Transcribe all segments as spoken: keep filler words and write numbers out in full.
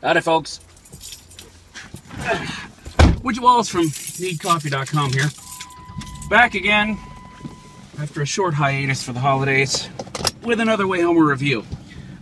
Howdy, folks. Woody Walls from need coffee dot com here. Back again after a short hiatus for the holidays with another Wayhomer review.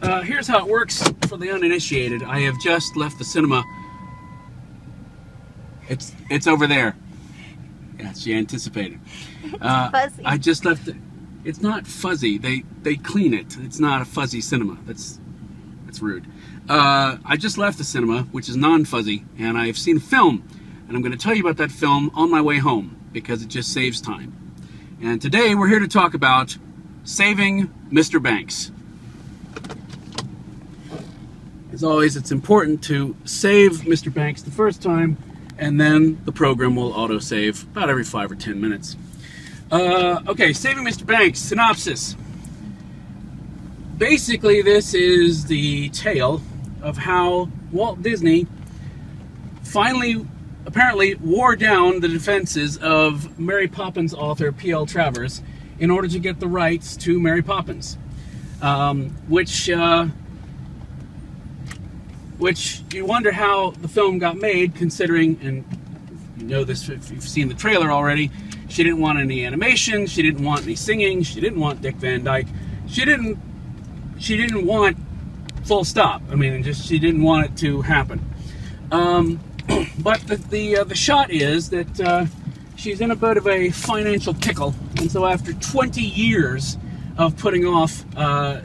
Uh, here's how it works for the uninitiated. I have just left the cinema. It's it's over there. Yeah, she anticipated. Uh, it's fuzzy. I just left it. It's not fuzzy. They they clean it. It's not a fuzzy cinema. That's that's rude. Uh, I just left the cinema, which is non-fuzzy, and I've seen a film, and I'm going to tell you about that film on my way home because it just saves time. And today we're here to talk about Saving Mister Banks. As always, it's important to save Mister Banks the first time, and then the program will auto-save about every five or ten minutes. Uh, okay, Saving Mister Banks, synopsis. Basically, this is the tale of how Walt Disney finally, apparently, wore down the defenses of Mary Poppins author P L Travers in order to get the rights to Mary Poppins, um, which, uh, which you wonder how the film got made, considering, and you know this if you've seen the trailer already, she didn't want any animation, she didn't want any singing, she didn't want Dick Van Dyke, she didn't, she didn't want full stop. I mean, just she didn't want it to happen. Um, but the the, uh, the shot is that uh, she's in a bit of a financial pickle, and so after twenty years of putting off uh,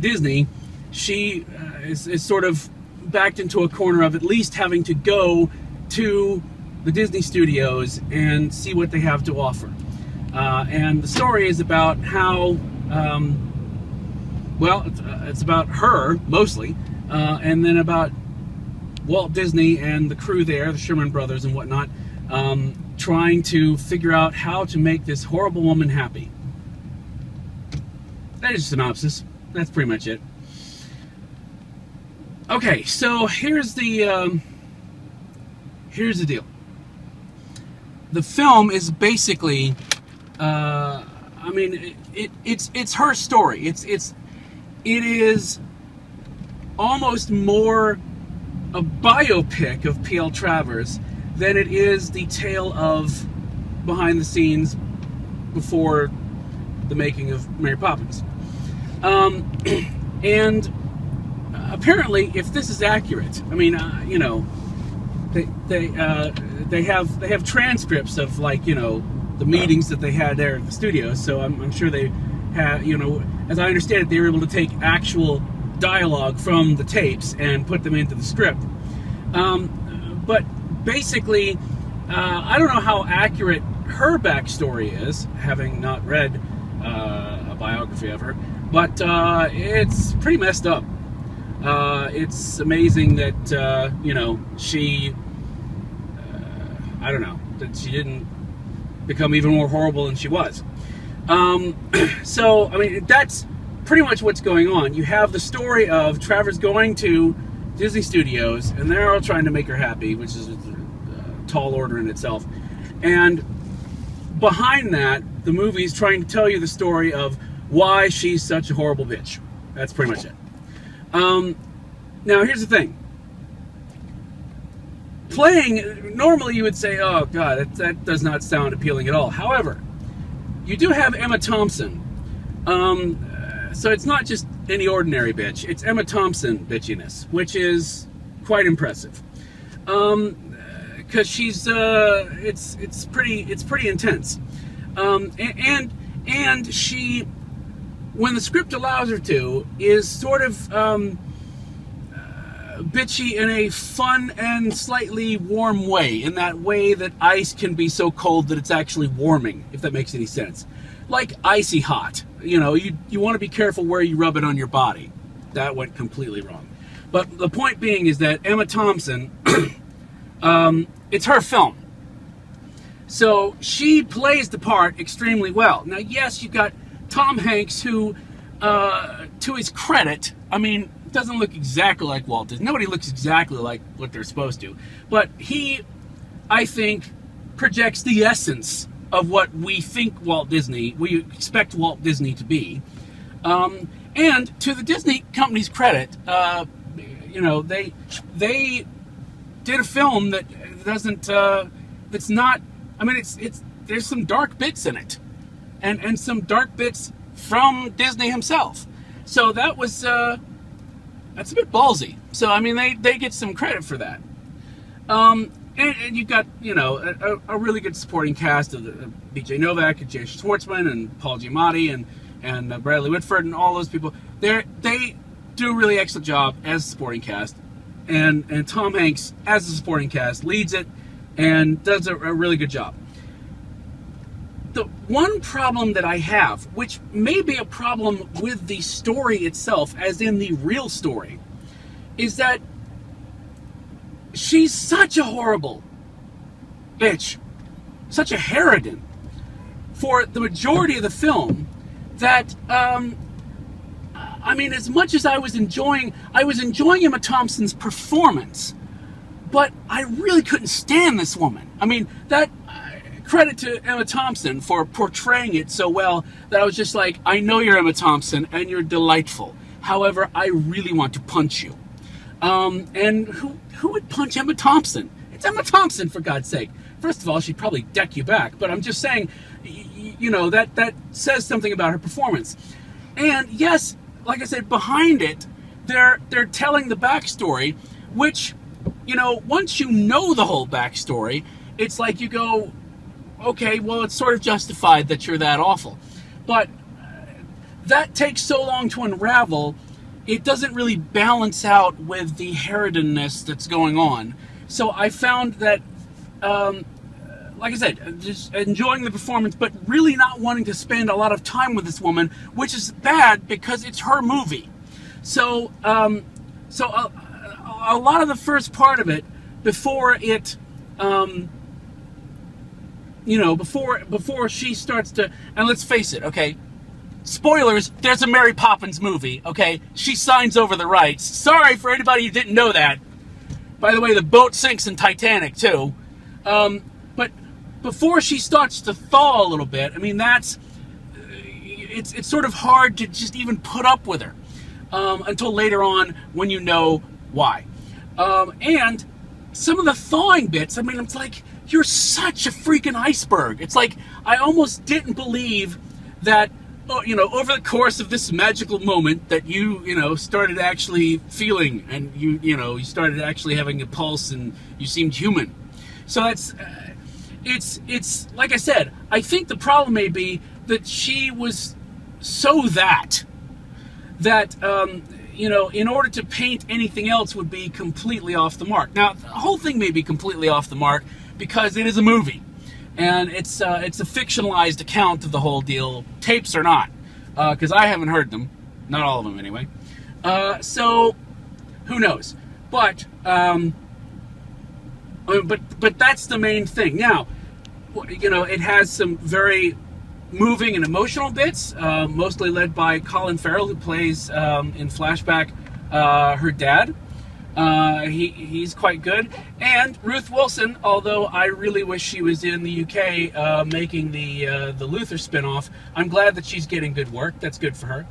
Disney, she uh, is, is sort of backed into a corner of at least having to go to the Disney studios and see what they have to offer. Uh, and the story is about how, um, well, it's, uh, it's about her mostly, uh, and then about Walt Disney and the crew there, the Sherman Brothers and whatnot, um, trying to figure out how to make this horrible woman happy. That is a synopsis. That's pretty much it. Okay, so here's the um, here's the deal. The film is basically, uh, I mean, it, it, it's it's her story. It's it's it is almost more a biopic of P L Travers than it is the tale of behind the scenes before the making of Mary Poppins, um, and. Apparently, if this is accurate, I mean, uh, you know, they they uh, they have they have transcripts of, like, you know, the meetings that they had there at the studio. So I'm, I'm sure they have, you know, as I understand it, they were able to take actual dialogue from the tapes and put them into the script. Um, but basically, uh, I don't know how accurate her backstory is, having not read uh, a biography of her. But uh, it's pretty messed up. Uh, it's amazing that, uh, you know, she, uh, I don't know, that she didn't become even more horrible than she was. Um, so, I mean, that's pretty much what's going on. You have the story of Travers going to Disney Studios, and they're all trying to make her happy, which is a tall order in itself. And behind that, the movie's trying to tell you the story of why she's such a horrible bitch. That's pretty much it. Um, now here's the thing. Playing, normally you would say, oh god, that, that does not sound appealing at all. However, you do have Emma Thompson. Um, uh, so it's not just any ordinary bitch, it's Emma Thompson bitchiness, which is quite impressive. Um, uh, cause she's, uh, it's, it's pretty, it's pretty intense. Um, and, and, and she, when the script allows her to, is sort of um, uh, bitchy in a fun and slightly warm way, in that way that ice can be so cold that it's actually warming, if that makes any sense. Like icy hot. You know, you, you want to be careful where you rub it on your body. That went completely wrong. But the point being is that Emma Thompson, um, it's her film. So she plays the part extremely well. Now, yes, you've got Tom Hanks, who, uh, to his credit, I mean, doesn't look exactly like Walt Disney. Nobody looks exactly like what they're supposed to. But he, I think, projects the essence of what we think Walt Disney, we expect Walt Disney to be. Um, and to the Disney company's credit, uh, you know, they they did a film that doesn't uh, that's not. I mean, it's it's there's some dark bits in it, and and some dark bits from Disney himself. So that was uh, that's a bit ballsy. So I mean, they they get some credit for that. Um, and, and you've got, you know, a, a really good supporting cast of, the, of B J Novak and Jason Schwartzman and Paul Giamatti and and uh, Bradley Whitford and all those people. They they do a really excellent job as a supporting cast, and and Tom Hanks as a supporting cast leads it and does a, a really good job. The one problem that I have, which may be a problem with the story itself, as in the real story, is that she's such a horrible bitch, such a harridan for the majority of the film that, um, I mean, as much as I was enjoying, I was enjoying Emma Thompson's performance, but I really couldn't stand this woman. I mean, that uh, credit to Emma Thompson for portraying it so well that I was just like, I know you're Emma Thompson and you're delightful. However, I really want to punch you. Um, and who, who would punch Emma Thompson? It's Emma Thompson, for God's sake. First of all, she'd probably deck you back, but I'm just saying, you know, that, that says something about her performance. And yes, like I said, behind it, they're, they're telling the backstory, which, you know, once you know the whole backstory, it's like you go, okay, well, it's sort of justified that you're that awful. But that takes so long to unravel, it doesn't really balance out with the harridanness that's going on. So I found that, um, like I said, just enjoying the performance, but really not wanting to spend a lot of time with this woman, which is bad because it's her movie. So, um, so a, a lot of the first part of it, before it, um, you know, before before she starts to, and let's face it, okay. Spoilers, there's a Mary Poppins movie, okay? She signs over the rights. Sorry for anybody who didn't know that. By the way, the boat sinks in Titanic, too. Um, but before she starts to thaw a little bit, I mean, that's... It's, it's sort of hard to just even put up with her um, until later on when you know why. Um, and some of the thawing bits, I mean, it's like, you're such a freaking iceberg. It's like, I almost didn't believe that... Oh, you know, over the course of this magical moment that you, you know, started actually feeling, and you, you know, you started actually having a pulse, and you seemed human. So that's, uh, it's, it's like I said, I think the problem may be that she was so that that, um, you know, in order to paint anything else would be completely off the mark. Now, the whole thing may be completely off the mark because it is a movie. And it's uh, it's a fictionalized account of the whole deal, tapes or not, because uh, I haven't heard them, not all of them anyway. Uh, so who knows? But um, but but that's the main thing. Now, you know, it has some very moving and emotional bits, uh, mostly led by Colin Farrell, who plays um, in flashback uh, her dad. Uh, he, he's quite good. And Ruth Wilson, although I really wish she was in the U K uh, making the uh, the Luther spinoff, I'm glad that she's getting good work. That's good for her.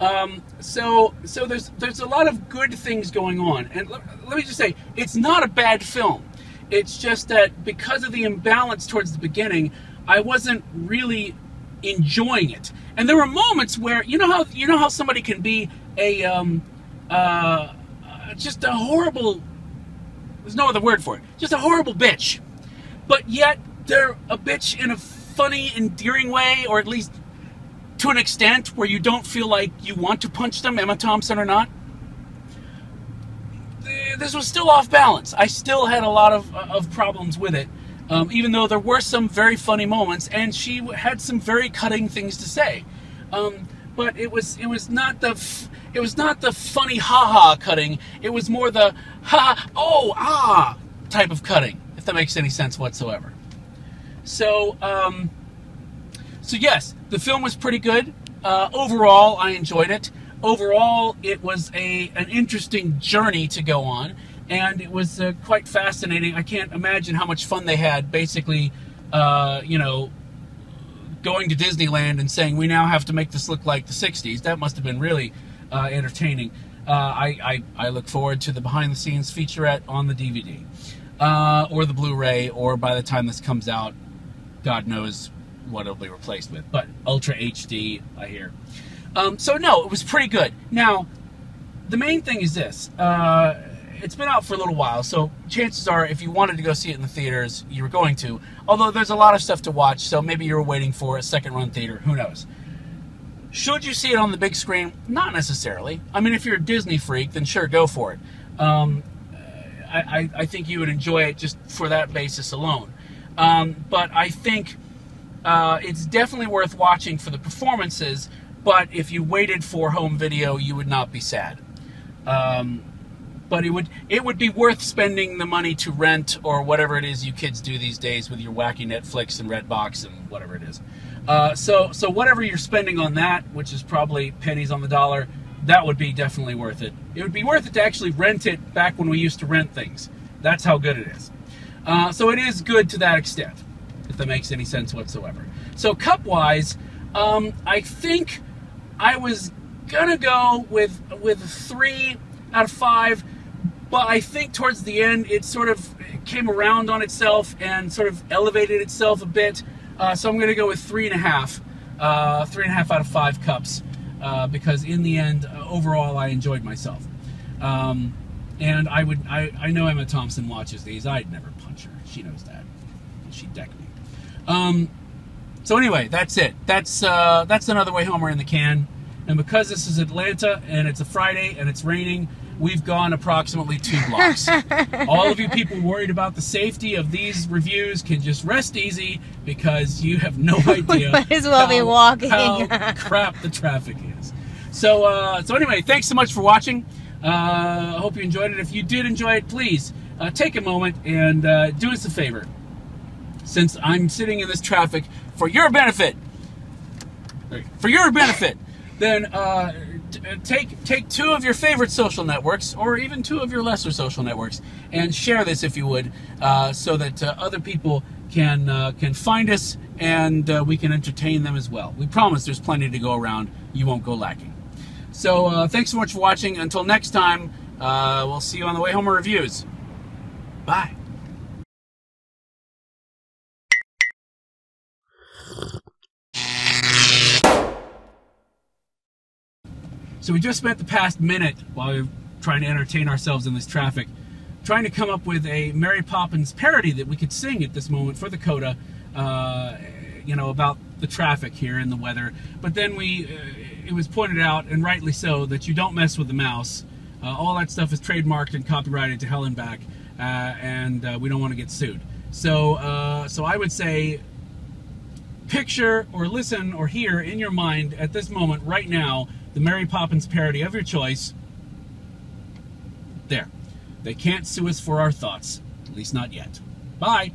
Um, so so there's there's a lot of good things going on. And let, let me just say, it's not a bad film. It's just that because of the imbalance towards the beginning, I wasn't really enjoying it. And there were moments where, you know how you know how somebody can be a um, uh, just a horrible, there's no other word for it, just a horrible bitch, but yet they're a bitch in a funny, endearing way, or at least to an extent where you don't feel like you want to punch them, Emma Thompson or not. This was still off balance. I still had a lot of, of problems with it, um, even though there were some very funny moments, and she had some very cutting things to say. Um, But it was it was not the f it was not the funny ha-ha cutting. It was more the ha oh ah type of cutting, if that makes any sense whatsoever. So um, so yes, the film was pretty good uh, overall. I enjoyed it overall. It was a an interesting journey to go on, and it was uh, quite fascinating. I can't imagine how much fun they had. Basically, uh, you know. Going to Disneyland and saying, we now have to make this look like the sixties. That must have been really uh, entertaining. uh, I, I, I look forward to the behind-the-scenes featurette on the D V D uh, or the Blu-ray, or by the time this comes out, God knows what it'll be replaced with. But Ultra H D, I hear. Um, so, no, it was pretty good. Now, the main thing is this. Uh, it's been out for a little while, so chances are if you wanted to go see it in the theaters, you were going to. Although there's a lot of stuff to watch, so maybe you were waiting for a second-run theater. Who knows? Should you see it on the big screen? Not necessarily. I mean, if you're a Disney freak, then sure, go for it. Um, I, I think you would enjoy it just for that basis alone. Um, but I think uh, it's definitely worth watching for the performances, but if you waited for home video, you would not be sad. Um, but it would, it would be worth spending the money to rent or whatever it is you kids do these days with your wacky Netflix and Redbox and whatever it is. Uh, so, so whatever you're spending on that, which is probably pennies on the dollar, that would be definitely worth it. It would be worth it to actually rent it back when we used to rent things. That's how good it is. Uh, so it is good to that extent, if that makes any sense whatsoever. So cup-wise, um, I think I was gonna go with with three out of five, but I think towards the end it sort of came around on itself and sort of elevated itself a bit. Uh, so I'm going to go with three and a half, uh, three and a half out of five cups, uh, because in the end, uh, overall, I enjoyed myself. Um, and I would, I, I know Emma Thompson watches these. I'd never punch her. She knows that. She'd deck me. Um, so anyway, that's it. That's, uh, that's another Wayhomer in the can. And because this is Atlanta and it's a Friday and it's raining, we've gone approximately two blocks. All of you people worried about the safety of these reviews can just rest easy, because you have no idea. We might as well how, be walking. How crap the traffic is. So, uh, so anyway, thanks so much for watching. I uh, hope you enjoyed it. If you did enjoy it, please uh, take a moment and uh, do us a favor. Since I'm sitting in this traffic for your benefit, for your benefit, then uh, Take take two of your favorite social networks, or even two of your lesser social networks, and share this if you would, uh, so that uh, other people can uh, can find us, and uh, we can entertain them as well. We promise there's plenty to go around. You won't go lacking. So uh, thanks so much for watching. Until next time, uh, we'll see you on the Wayhomer Reviews. Bye. So we just spent the past minute, while we were trying to entertain ourselves in this traffic, trying to come up with a Mary Poppins parody that we could sing at this moment for the coda, uh, you know, about the traffic here and the weather. But then we, uh, it was pointed out, and rightly so, that you don't mess with the mouse. Uh, all that stuff is trademarked and copyrighted to hell and back, uh, and uh, we don't want to get sued. So, uh, so I would say, picture or listen or hear in your mind at this moment, right now, the Mary Poppins parody of your choice. There. They can't sue us for our thoughts. At least not yet. Bye.